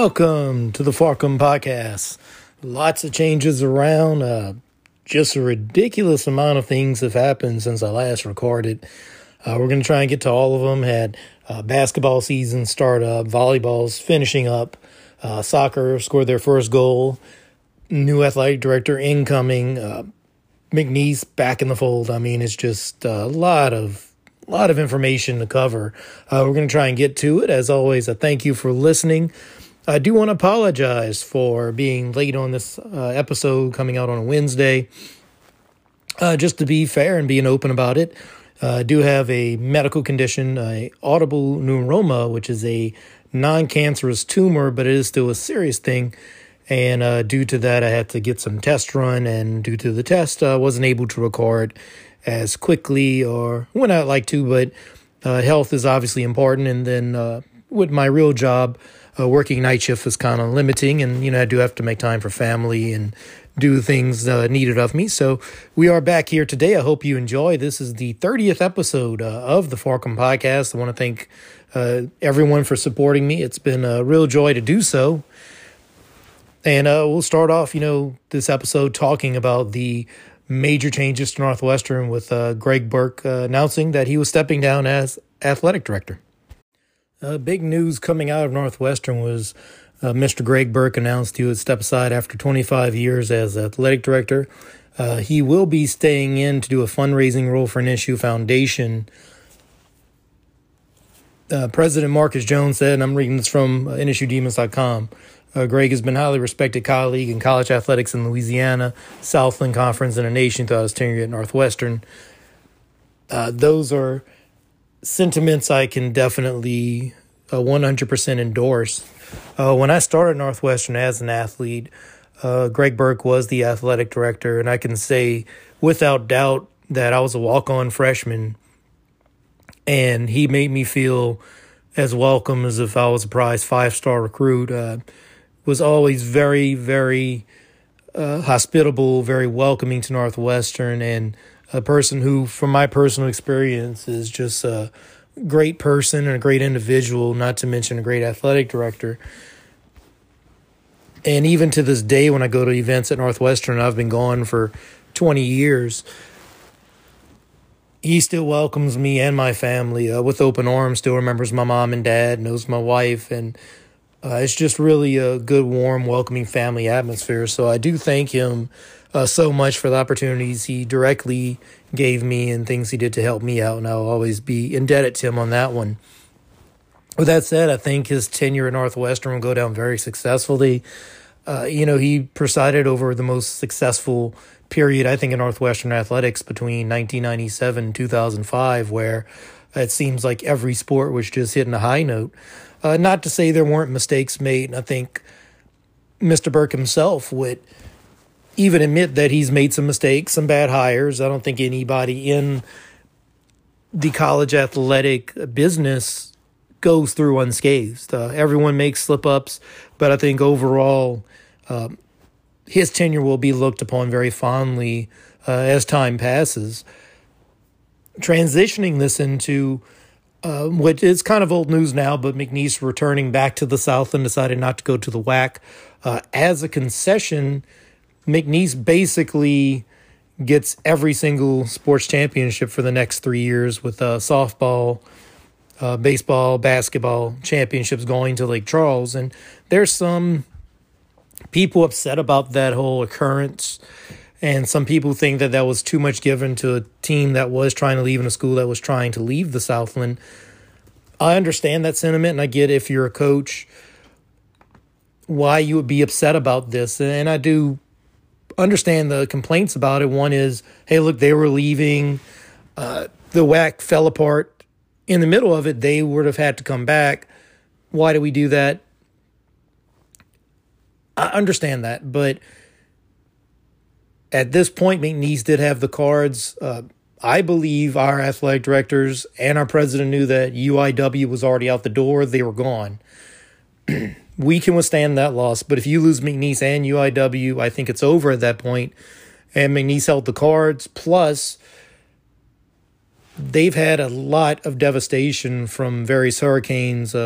Welcome to the Farcom Podcast. Lots of changes around. Just a ridiculous amount of things have happened since I last recorded. We're going to try and get to all of them. Had basketball season start up, volleyball's finishing up, soccer scored their first goal, new athletic director incoming, McNeese back in the fold. I mean, it's just a lot of information to cover. We're going to try and get to it. As always, I thank you for listening. I do want to apologize for being late on this episode coming out on a Wednesday. Just to be fair and being open about it, I do have a medical condition, audible neuroma, which is a non-cancerous tumor, but it is still a serious thing. And due to that, I had to get some tests run, and due to the test, I wasn't able to record as quickly or when I'd like to, but health is obviously important. And then with my real job, working night shift is kind of limiting, and I do have to make time for family and do things needed of me. So we are back here today. I hope you enjoy. This is the 30th episode of the Farcom Podcast. I want to thank everyone for supporting me. It's been a real joy to do so. And we'll start off, this episode talking about the major changes to Northwestern with Greg Burke announcing that he was stepping down as athletic director. Big news coming out of Northwestern was Mr. Greg Burke announced he would step aside after 25 years as athletic director. He will be staying in to do a fundraising role for an NSU foundation. President Marcus Jones said, and I'm reading this from NSUDemons.com, Greg has been a highly respected colleague in college athletics in Louisiana, Southland Conference, and the nation throughout his tenure at Northwestern. Those are sentiments I can definitely 100% endorse. When I started Northwestern as an athlete, Greg Burke was the athletic director, and I can say without doubt that I was a walk-on freshman, and he made me feel as welcome as if I was a prize five-star recruit. Was always very, very hospitable, very welcoming to Northwestern, and a person who, from my personal experience, is just a great person and a great individual, not to mention a great athletic director. And even to this day, when I go to events at Northwestern, I've been gone for 20 years, he still welcomes me and my family with open arms, still remembers my mom and dad, knows my wife, and it's just really a good, warm, welcoming family atmosphere. So I do thank him so much for the opportunities he directly gave me and things he did to help me out, and I'll always be indebted to him on that one. With that said, I think his tenure at Northwestern will go down very successfully. He presided over the most successful period, I think, in Northwestern athletics between 1997 and 2005, where it seems like every sport was just hitting a high note. Not to say there weren't mistakes made, and I think Mr. Burke himself would even admit that he's made some mistakes, some bad hires. I don't think anybody in the college athletic business goes through unscathed. Everyone makes slip-ups, but I think overall his tenure will be looked upon very fondly as time passes. Transitioning this into which is kind of old news now, but McNeese returning back to the South and decided not to go to the WAC. As a concession, McNeese basically gets every single sports championship for the next 3 years, with softball, baseball, basketball championships going to Lake Charles. And there's some people upset about that whole occurrence, and some people think that that was too much given to a team that was trying to leave and a school that was trying to leave the Southland. I understand that sentiment, and I get if you're a coach why you would be upset about this, and I do understand the complaints about it. One is, hey, look, they were leaving. The WAC fell apart in the middle of it. They would have had to come back. Why do we do that? I understand that, but at this point, McNeese did have the cards. I believe our athletic directors and our president knew that UIW was already out the door. They were gone. We can withstand that loss, but if you lose McNeese and UIW, I think it's over at that point. And McNeese held the cards. Plus, they've had a lot of devastation from various hurricanes,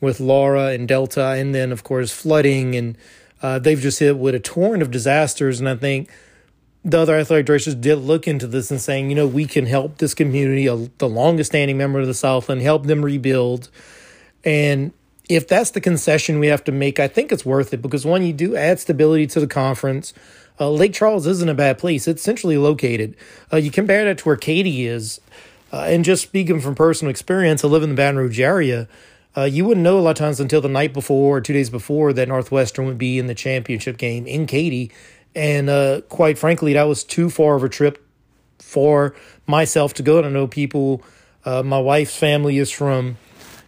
with Laura and Delta, and then, of course, flooding. And they've just hit with a torrent of disasters. And I think the other athletic directors did look into this and saying, you know, we can help this community, the longest-standing member of the Southland, help them rebuild. And if that's the concession we have to make, I think it's worth it because, one, you do add stability to the conference. Lake Charles isn't a bad place. It's centrally located. You compare that to where Katy is. And just speaking from personal experience, I live in the Baton Rouge area. You wouldn't know a lot of times until the night before or 2 days before that Northwestern would be in the championship game in Katy. And quite frankly, that was too far of a trip for myself to go. And I know people, my wife's family is from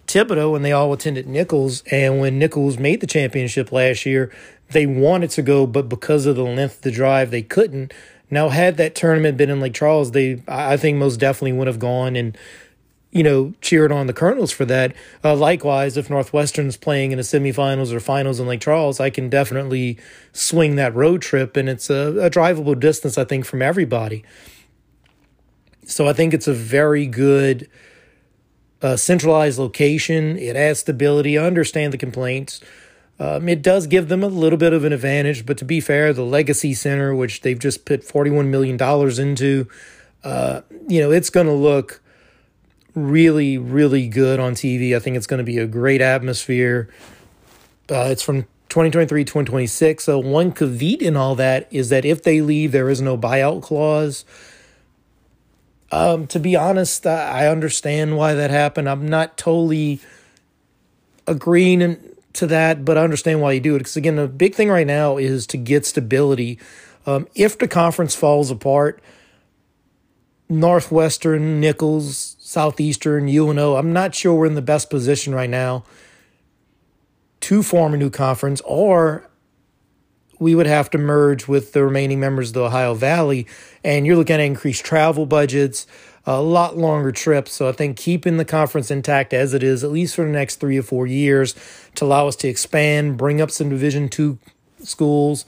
Thibodeau, and they all attended Nichols. And when Nichols made the championship last year, they wanted to go, but because of the length of the drive, they couldn't. Now, had that tournament been in Lake Charles, I think most definitely would have gone and, you know, cheered on the Colonels for that. Likewise, if Northwestern's playing in the semifinals or finals in Lake Charles, I can definitely swing that road trip, and it's a drivable distance, I think, from everybody. So I think it's a very good centralized location. It adds stability. I understand the complaints. It does give them a little bit of an advantage, but to be fair, the Legacy Center, which they've just put $41 million into, you know, it's going to look really, really good on TV. I think it's going to be a great atmosphere. It's from 2023 to 2026, so one caveat in all that is that if they leave, there is no buyout clause. To be honest, I understand why that happened. I'm not totally agreeing to that, but I understand why you do it. Because, again, the big thing right now is to get stability. If the conference falls apart, Northwestern, Nichols, Southeastern, UNO, I'm not sure we're in the best position right now to form a new conference, or we would have to merge with the remaining members of the Ohio Valley, and you're looking at increased travel budgets, a lot longer trips. So I think keeping the conference intact as it is, at least for the next 3 or 4 years, to allow us to expand, bring up some Division II schools,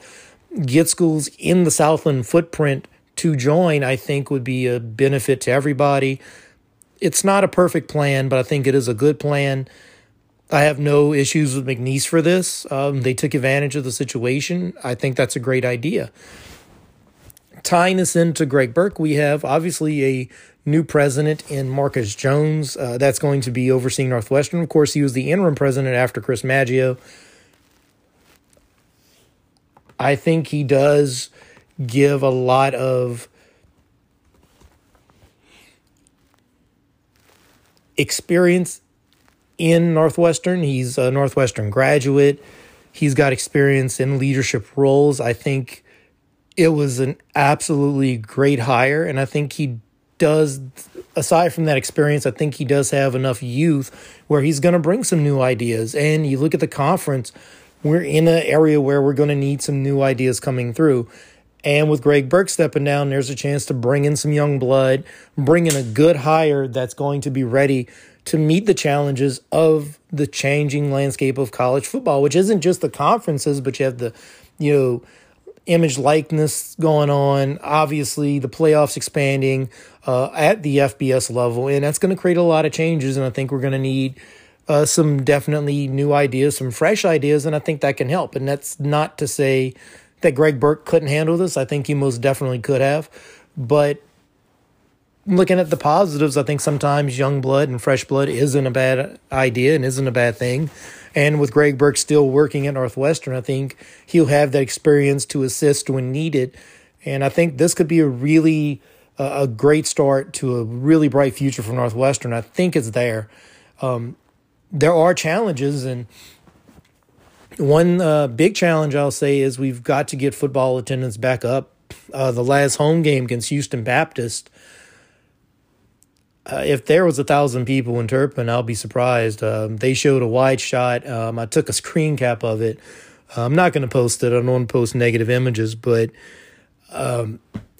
get schools in the Southland footprint to join, I think would be a benefit to everybody. It's not a perfect plan, but I think it is a good plan. I have no issues with McNeese for this. They took advantage of the situation. I think that's a great idea. Tying this into Greg Burke, we have obviously a new president in Marcus Jones. That's going to be overseeing Northwestern. Of course, he was the interim president after Chris Maggio. I think he does give a lot of experience in Northwestern. He's a Northwestern graduate. He's got experience in leadership roles. I think it was an absolutely great hire, and I think he does, aside from that experience, I think he does have enough youth where he's going to bring some new ideas. And you look at the conference, we're in an area where we're going to need some new ideas coming through. And with Greg Burke stepping down, there's a chance to bring in some young blood, bring in a good hire that's going to be ready to meet the challenges of the changing landscape of college football, which isn't just the conferences, but you have the, you know, image likeness going on, obviously the playoffs expanding at the FBS level, and that's going to create a lot of changes, and I think we're going to need some definitely new ideas, some fresh ideas, and I think that can help. And that's not to say that Greg Burke couldn't handle this. I think he most definitely could have, but looking at the positives, I think sometimes young blood and fresh blood isn't a bad idea and isn't a bad thing. And with Greg Burke still working at Northwestern, I think he'll have that experience to assist when needed. And I think this could be a really a great start to a really bright future for Northwestern. I think it's there. There are challenges, and one big challenge I'll say is we've got to get football attendance back up. The last home game against Houston Baptist, if there was 1,000 people in Turpin, I'll be surprised. They showed a wide shot. I took a screen cap of it. I'm not going to post it. I don't want to post negative images. But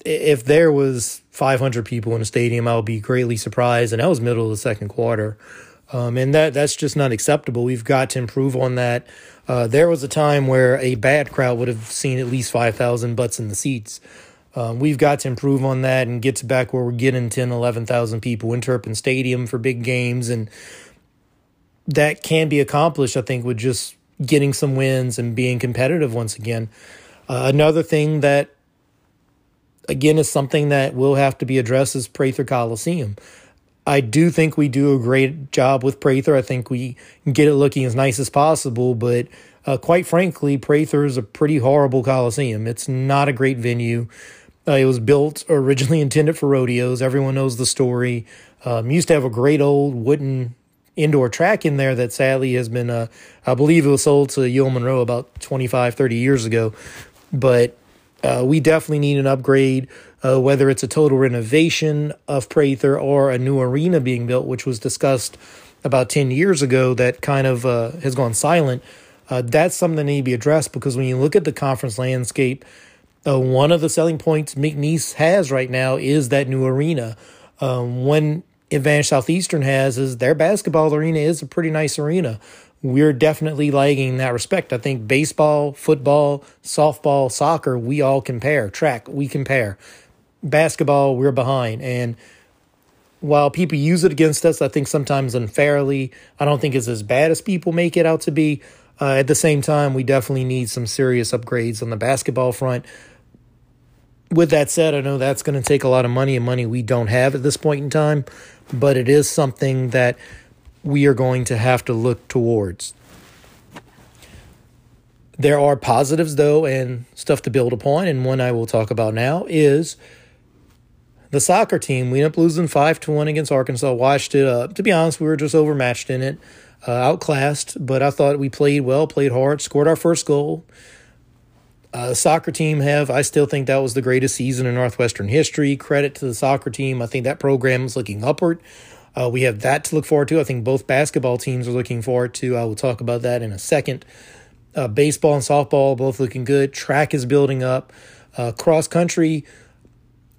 if there was 500 people in the stadium, I would be greatly surprised. And that was middle of the second quarter. And that's just not acceptable. We've got to improve on that. There was a time where a bad crowd would have seen at least 5,000 butts in the seats. We've got to improve on that and get to back where we're getting 10,000, 11,000 people in Turpin Stadium for big games. And that can be accomplished, I think, with just getting some wins and being competitive once again. Another thing that, again, is something that will have to be addressed is Prather Coliseum. I do think we do a great job with Prather. I think we get it looking as nice as possible, but quite frankly, Prather is a pretty horrible coliseum. It's not a great venue. It was built originally intended for rodeos. Everyone knows the story. Used to have a great old wooden indoor track in there that sadly has been, I believe it was sold to UL Monroe about 25-30 years ago. But we definitely need an upgrade, whether it's a total renovation of Prather or a new arena being built, which was discussed about 10 years ago that kind of has gone silent. That's something that needs to be addressed, because when you look at the conference landscape, one of the selling points McNeese has right now is that new arena. One advantage Southeastern has is their basketball arena is a pretty nice arena. We're definitely lagging in that respect. I think baseball, football, softball, soccer, we all compare. Track, we compare. Basketball, we're behind. And while people use it against us, I think sometimes unfairly, I don't think it's as bad as people make it out to be. At the same time, we definitely need some serious upgrades on the basketball front. With that said, I know that's going to take a lot of money, and money we don't have at this point in time, but it is something that we are going to have to look towards. There are positives, though, and stuff to build upon, and one I will talk about now is the soccer team. We ended up losing 5-1 against Arkansas. Watched it. To be honest, we were just overmatched in it, outclassed, but I thought we played well, played hard, scored our first goal. Soccer team I still think that was the greatest season in Northwestern history. Credit to the soccer team. I think that program is looking upward. We have that to look forward to. I think both basketball teams are looking forward to. I will talk about that in a second. Baseball and softball both looking good. Track is building up. Cross country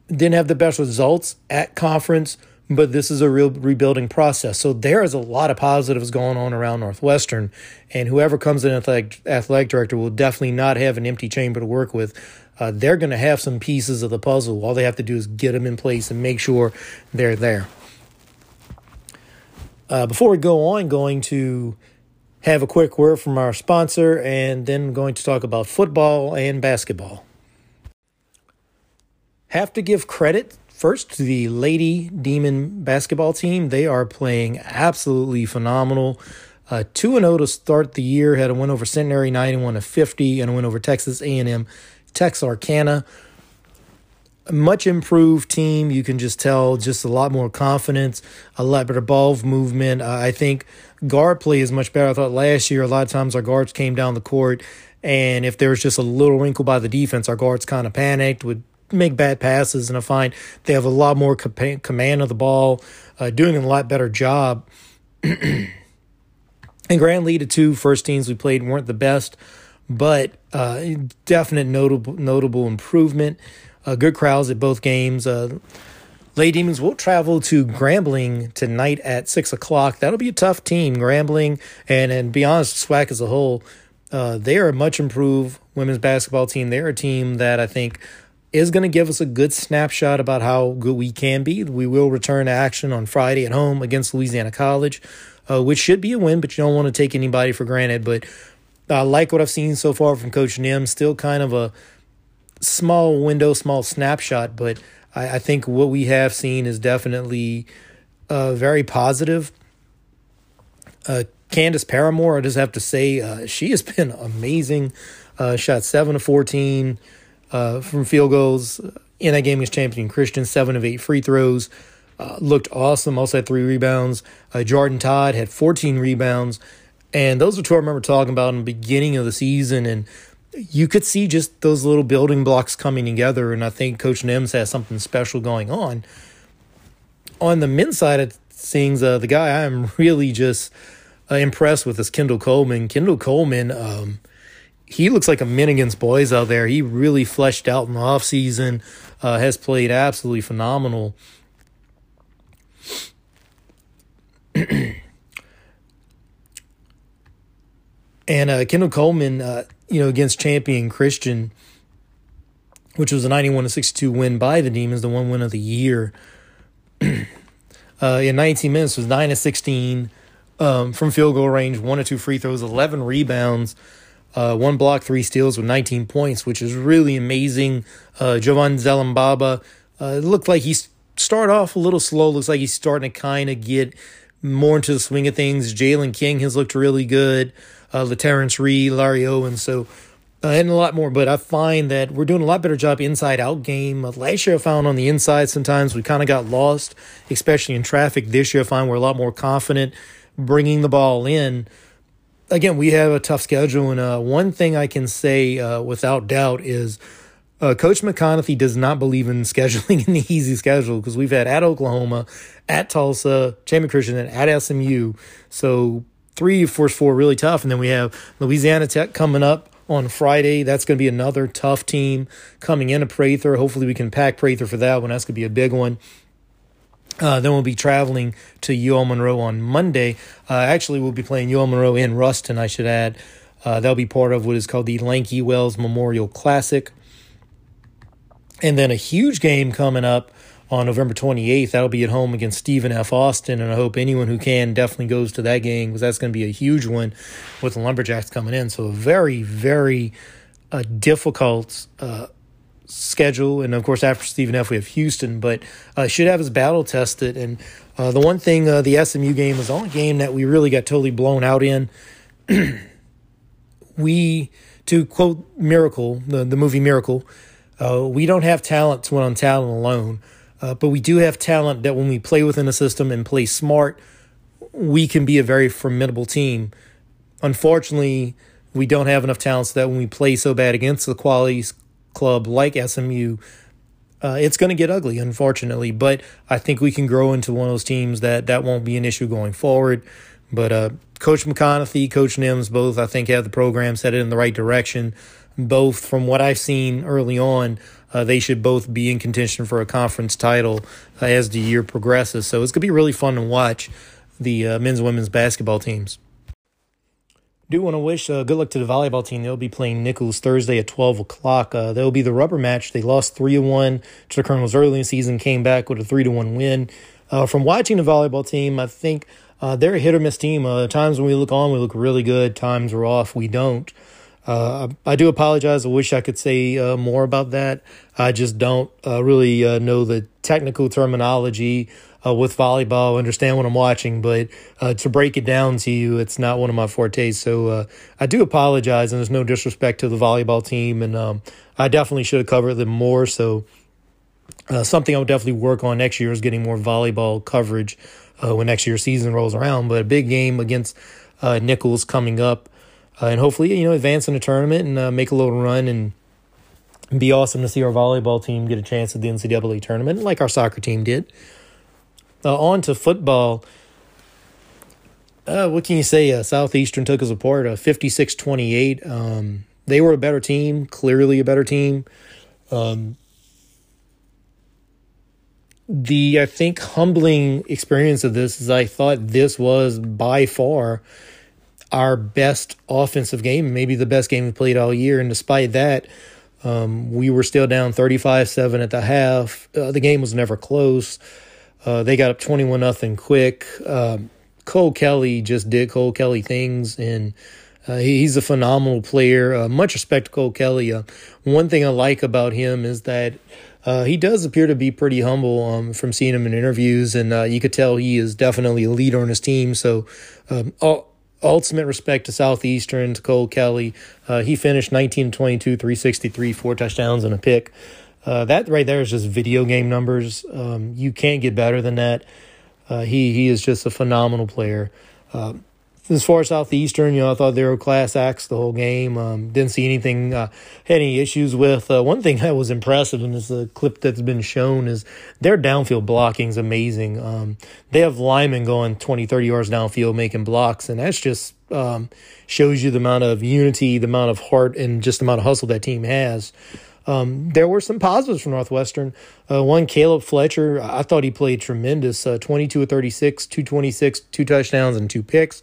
didn't have the best results at conference, but this is a real rebuilding process. So there is a lot of positives going on around Northwestern, and whoever comes in as athletic director will definitely not have an empty chamber to work with. They're going to have some pieces of the puzzle. All they have to do is get them in place and make sure they're there. Before we go on, going to have a quick word from our sponsor, and then going to talk about football and basketball. Have to give credit first to the Lady Demon basketball team. They are playing absolutely phenomenal. 2-0 to start the year. Had a win over Centenary, 91-50, and a win over Texas A&M, Texarkana. A much improved team. You can just tell just a lot more confidence, a lot better ball movement. I think guard play is much better. I thought last year a lot of times our guards came down the court, and if there was just a little wrinkle by the defense, our guards kind of panicked, would make bad passes, and I find they have a lot more command of the ball, doing a lot better job. And Grand Lee, the two first teams we played weren't the best, but definite notable improvement. Good crowds at both games. Lady Demons will travel to Grambling tonight at 6 o'clock. That'll be a tough team, Grambling. And be honest, SWAC as a whole, they are a much improved women's basketball team. They're a team that I think is going to give us a good snapshot about how good we can be. We will return to action on Friday at home against Louisiana College, which should be a win, but you don't want to take anybody for granted. But I like what I've seen so far from Coach Nim. Still kind of a small window, small snapshot, but I think what we have seen is definitely very positive. Candace Paramore, I just have to say, she has been amazing. Shot 7 of 14 from field goals in that game against Champion Christian, 7 of 8 free throws. Looked awesome. Also had 3 rebounds. Jordan Todd had 14 rebounds, and those are two I remember talking about in the beginning of the season, and you could see just those little building blocks coming together, and I think Coach Nims has something special going on. On the men's side of things, the guy I am really just impressed with is Kendall Coleman. Kendall Coleman, he looks like a men against boys out there. He really fleshed out in the offseason, has played absolutely phenomenal. And Kendall Coleman, against Champion Christian, which was a 91-62 win by the Demons, the one win of the year. In 19 minutes was 9 of 16, from field goal range, 1 of 2 free throws, 11 rebounds, 1 block, 3 steals with 19 points, which is really amazing. Jovan Zalembaba, it looked like he started off a little slow. Looks like he's starting to kind of get more into the swing of things. Jalen King has looked really good. LaTerrence Reed, Larry Owens, and a lot more. But I find that we're doing a lot better job inside-out game. Last year I found on the inside sometimes we kind of got lost, especially in traffic. This year I find we're a lot more confident bringing the ball in. Again, we have a tough schedule, and one thing I can say without doubt is Coach McConathy does not believe in scheduling an easy schedule, because we've had at Oklahoma, at Tulsa, Champion Christian, and at SMU. So 3 of 4 really tough. And then we have Louisiana Tech coming up on Friday. That's going to be another tough team coming into Prather. Hopefully we can pack Prather for that one. That's going to be a big one. Then we'll be traveling to UL Monroe on Monday. Actually, we'll be playing UL Monroe in Ruston, I should add. That'll be part of what is called the Lanky Wells Memorial Classic. And then a huge game coming up on November 28th. That'll be at home against Stephen F. Austin, and I hope anyone who can definitely goes to that game, because that's going to be a huge one with the Lumberjacks coming in. So a very, very difficult schedule. And, of course, after Stephen F., we have Houston, but should have his battle tested. And the one thing, the SMU game was the only game that we really got totally blown out in. We, to quote Miracle, the movie Miracle, we don't have talent to win on talent alone, but we do have talent that when we play within the system and play smart, we can be a very formidable team. Unfortunately, we don't have enough talent so that when we play so bad against the quality club like SMU, it's going to get ugly, unfortunately. But I think we can grow into one of those teams that won't be an issue going forward. But Coach McConathy, Coach Nims, both I think have the program set it in the right direction. Both, from what I've seen early on, they should both be in contention for a conference title as the year progresses. So it's going to be really fun to watch the men's and women's basketball teams. Do want to wish good luck to the volleyball team. They'll be playing Nichols Thursday at 12 o'clock. That'll be the rubber match. They lost 3-1 to the Colonels early in the season, came back with a 3-1 win. From watching the volleyball team, I think they're a hit-or-miss team. Times when we look on, we look really good. Times we're off, we don't. I do apologize. I wish I could say more about that. I just don't really know the technical terminology with volleyball, understand what I'm watching, but to break it down to you, it's not one of my fortes. So I do apologize, and there's no disrespect to the volleyball team, and I definitely should have covered them more. So something I'll definitely work on next year is getting more volleyball coverage when next year's season rolls around. But a big game against Nichols coming up. And hopefully, advance in the tournament and make a little run, and be awesome to see our volleyball team get a chance at the NCAA tournament like our soccer team did. On to football. What can you say? Southeastern took us apart 56-28. They were a better team, clearly a better team. I think, humbling experience of this is I thought this was by far our best offensive game, maybe the best game we played all year. And despite that, we were still down 35-7 at the half. The game was never close. They got up 21-0 quick. Cole Kelly just did Cole Kelly things, and he's a phenomenal player. Much respect to Cole Kelly. One thing I like about him is that he does appear to be pretty humble from seeing him in interviews, and you could tell he is definitely a leader on his team. So ultimate respect to Southeastern, to Cole Kelly. He finished 19-22, 363, 4 touchdowns and a pick. That right there is just video game numbers. You can't get better than that. He is just a phenomenal player. As far as Southeastern, I thought they were class acts the whole game. Didn't see anything, had any issues with. One thing that was impressive in this clip that's been shown is their downfield blocking is amazing. They have linemen going 20, 30 yards downfield making blocks, and that's just shows you the amount of unity, the amount of heart, and just the amount of hustle that team has. There were some positives from Northwestern. One, Caleb Fletcher, I thought he played tremendous, 22 of 36, 226, 2 touchdowns, and 2 picks.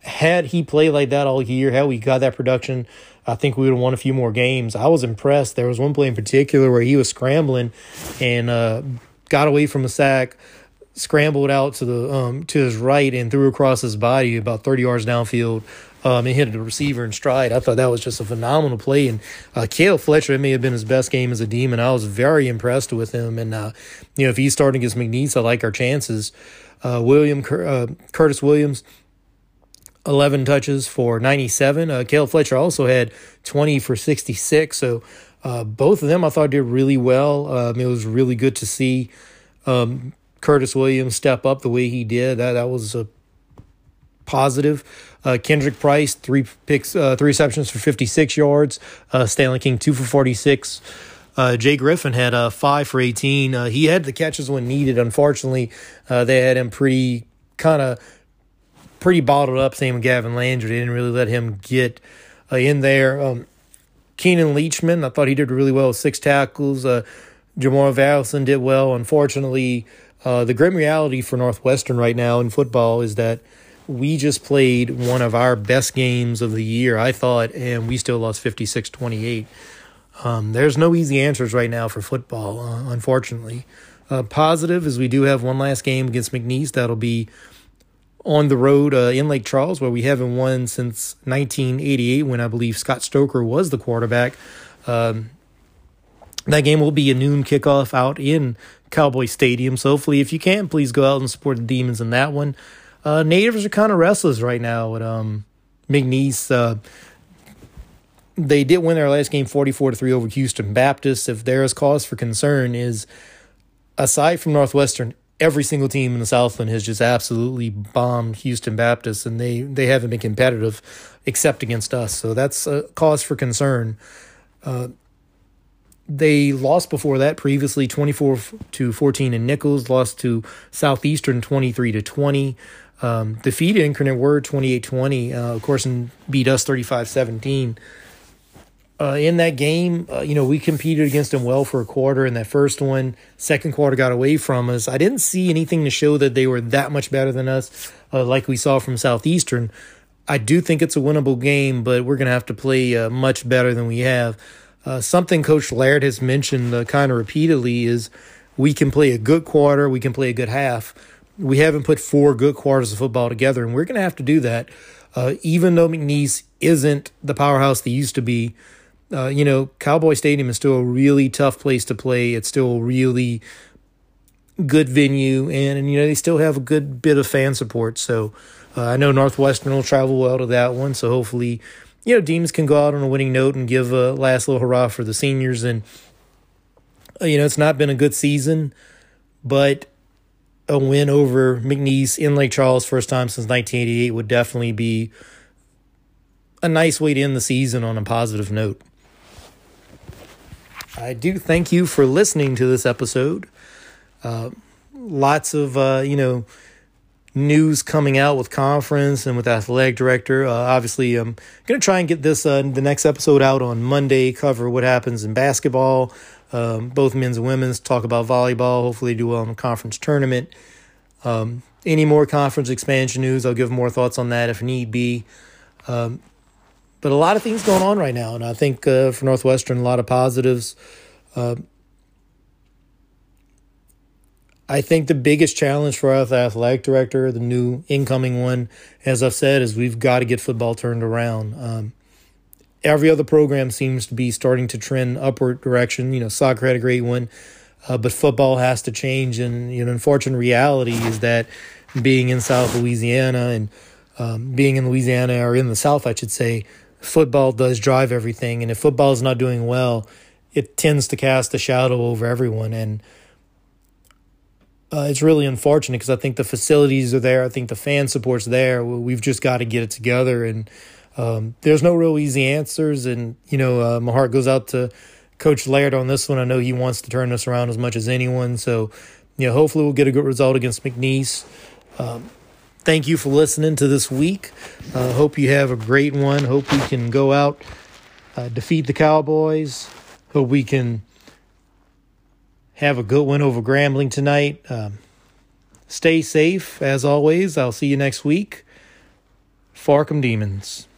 Had he played like that all year, had we got that production, I think we would have won a few more games. I was impressed. There was one play in particular where he was scrambling and got away from a sack, scrambled out to his right and threw across his body about 30 yards downfield, and hit the receiver in stride. I thought that was just a phenomenal play. And Caleb Fletcher, it may have been his best game as a Demon. I was very impressed with him. And, you know, if he's starting against McNeese, I like our chances. Curtis Williams, 11 touches for 97. Caleb Fletcher also had 20 for 66. So both of them I thought did really well. It was really good to see Curtis Williams step up the way he did. That was a positive. Kendrick Price, three receptions for 56 yards. Stanley King, 2 for 46. Jay Griffin had 5 for 18. He had the catches when needed. Unfortunately, they had him pretty bottled up, same with Gavin Landry. They didn't really let him get in there. Keenan Leachman, I thought he did really well with 6 tackles. Jamar Valison did well. Unfortunately, the grim reality for Northwestern right now in football is that we just played one of our best games of the year, I thought, and we still lost 56-28. There's no easy answers right now for football, unfortunately. Positive is we do have one last game against McNeese. That'll be on the road in Lake Charles, where we haven't won since 1988, when I believe Scott Stoker was the quarterback. That game will be a noon kickoff out in Cowboy Stadium. So hopefully, if you can, please go out and support the Demons in that one. Natives are kind of restless right now at McNeese. They did win their last game 44-3 over Houston Baptist. If there is cause for concern, is aside from Northwestern, every single team in the Southland has just absolutely bombed Houston Baptist, and they haven't been competitive except against us. So that's a cause for concern. They lost before that previously 24-14 in Nichols, lost to Southeastern 23-20, defeated Incarnate Word 28-20, of course, and beat us 35-17. In that game, you know, we competed against them well for a quarter in that first one. Second quarter got away from us. I didn't see anything to show that they were that much better than us, like we saw from Southeastern. I do think it's a winnable game, but we're going to have to play much better than we have. Something Coach Laird has mentioned kind of repeatedly is we can play a good quarter, we can play a good half. We haven't put 4 good quarters of football together, and we're going to have to do that. Even though McNeese isn't the powerhouse they used to be, you know, Cowboy Stadium is still a really tough place to play. It's still a really good venue, and you know, they still have a good bit of fan support. So I know Northwestern will travel well to that one, so hopefully, you know, Demons can go out on a winning note and give a last little hurrah for the seniors. And, you know, it's not been a good season, but a win over McNeese in Lake Charles, first time since 1988, would definitely be a nice way to end the season on a positive note. I do thank you for listening to this episode. Lots of, you know, news coming out with conference and with athletic director. Obviously, I'm going to try and get this the next episode out on Monday, cover what happens in basketball, both men's and women's, talk about volleyball, hopefully do well in the conference tournament. Any more conference expansion news, I'll give more thoughts on that if need be. But a lot of things going on right now, and I think for Northwestern, a lot of positives. I think the biggest challenge for our athletic director, the new incoming one, as I've said, is we've got to get football turned around. Every other program seems to be starting to trend upward direction. You know, soccer had a great one, but football has to change. And, you know, unfortunate reality is that being in South Louisiana and being in Louisiana, or in the South, I should say, football does drive everything. And if football is not doing well, it tends to cast a shadow over everyone. And it's really unfortunate because I think the facilities are there. I think the fan support's there. We've just got to get it together. And there's no real easy answers. And, you know, my heart goes out to Coach Laird on this one. I know he wants to turn this around as much as anyone. So, you know, hopefully we'll get a good result against McNeese. Thank you for listening to this week. Hope you have a great one. Hope we can go out, defeat the Cowboys. Hope we can have a good win over Grambling tonight. Stay safe, as always. I'll see you next week. Farcom Demons.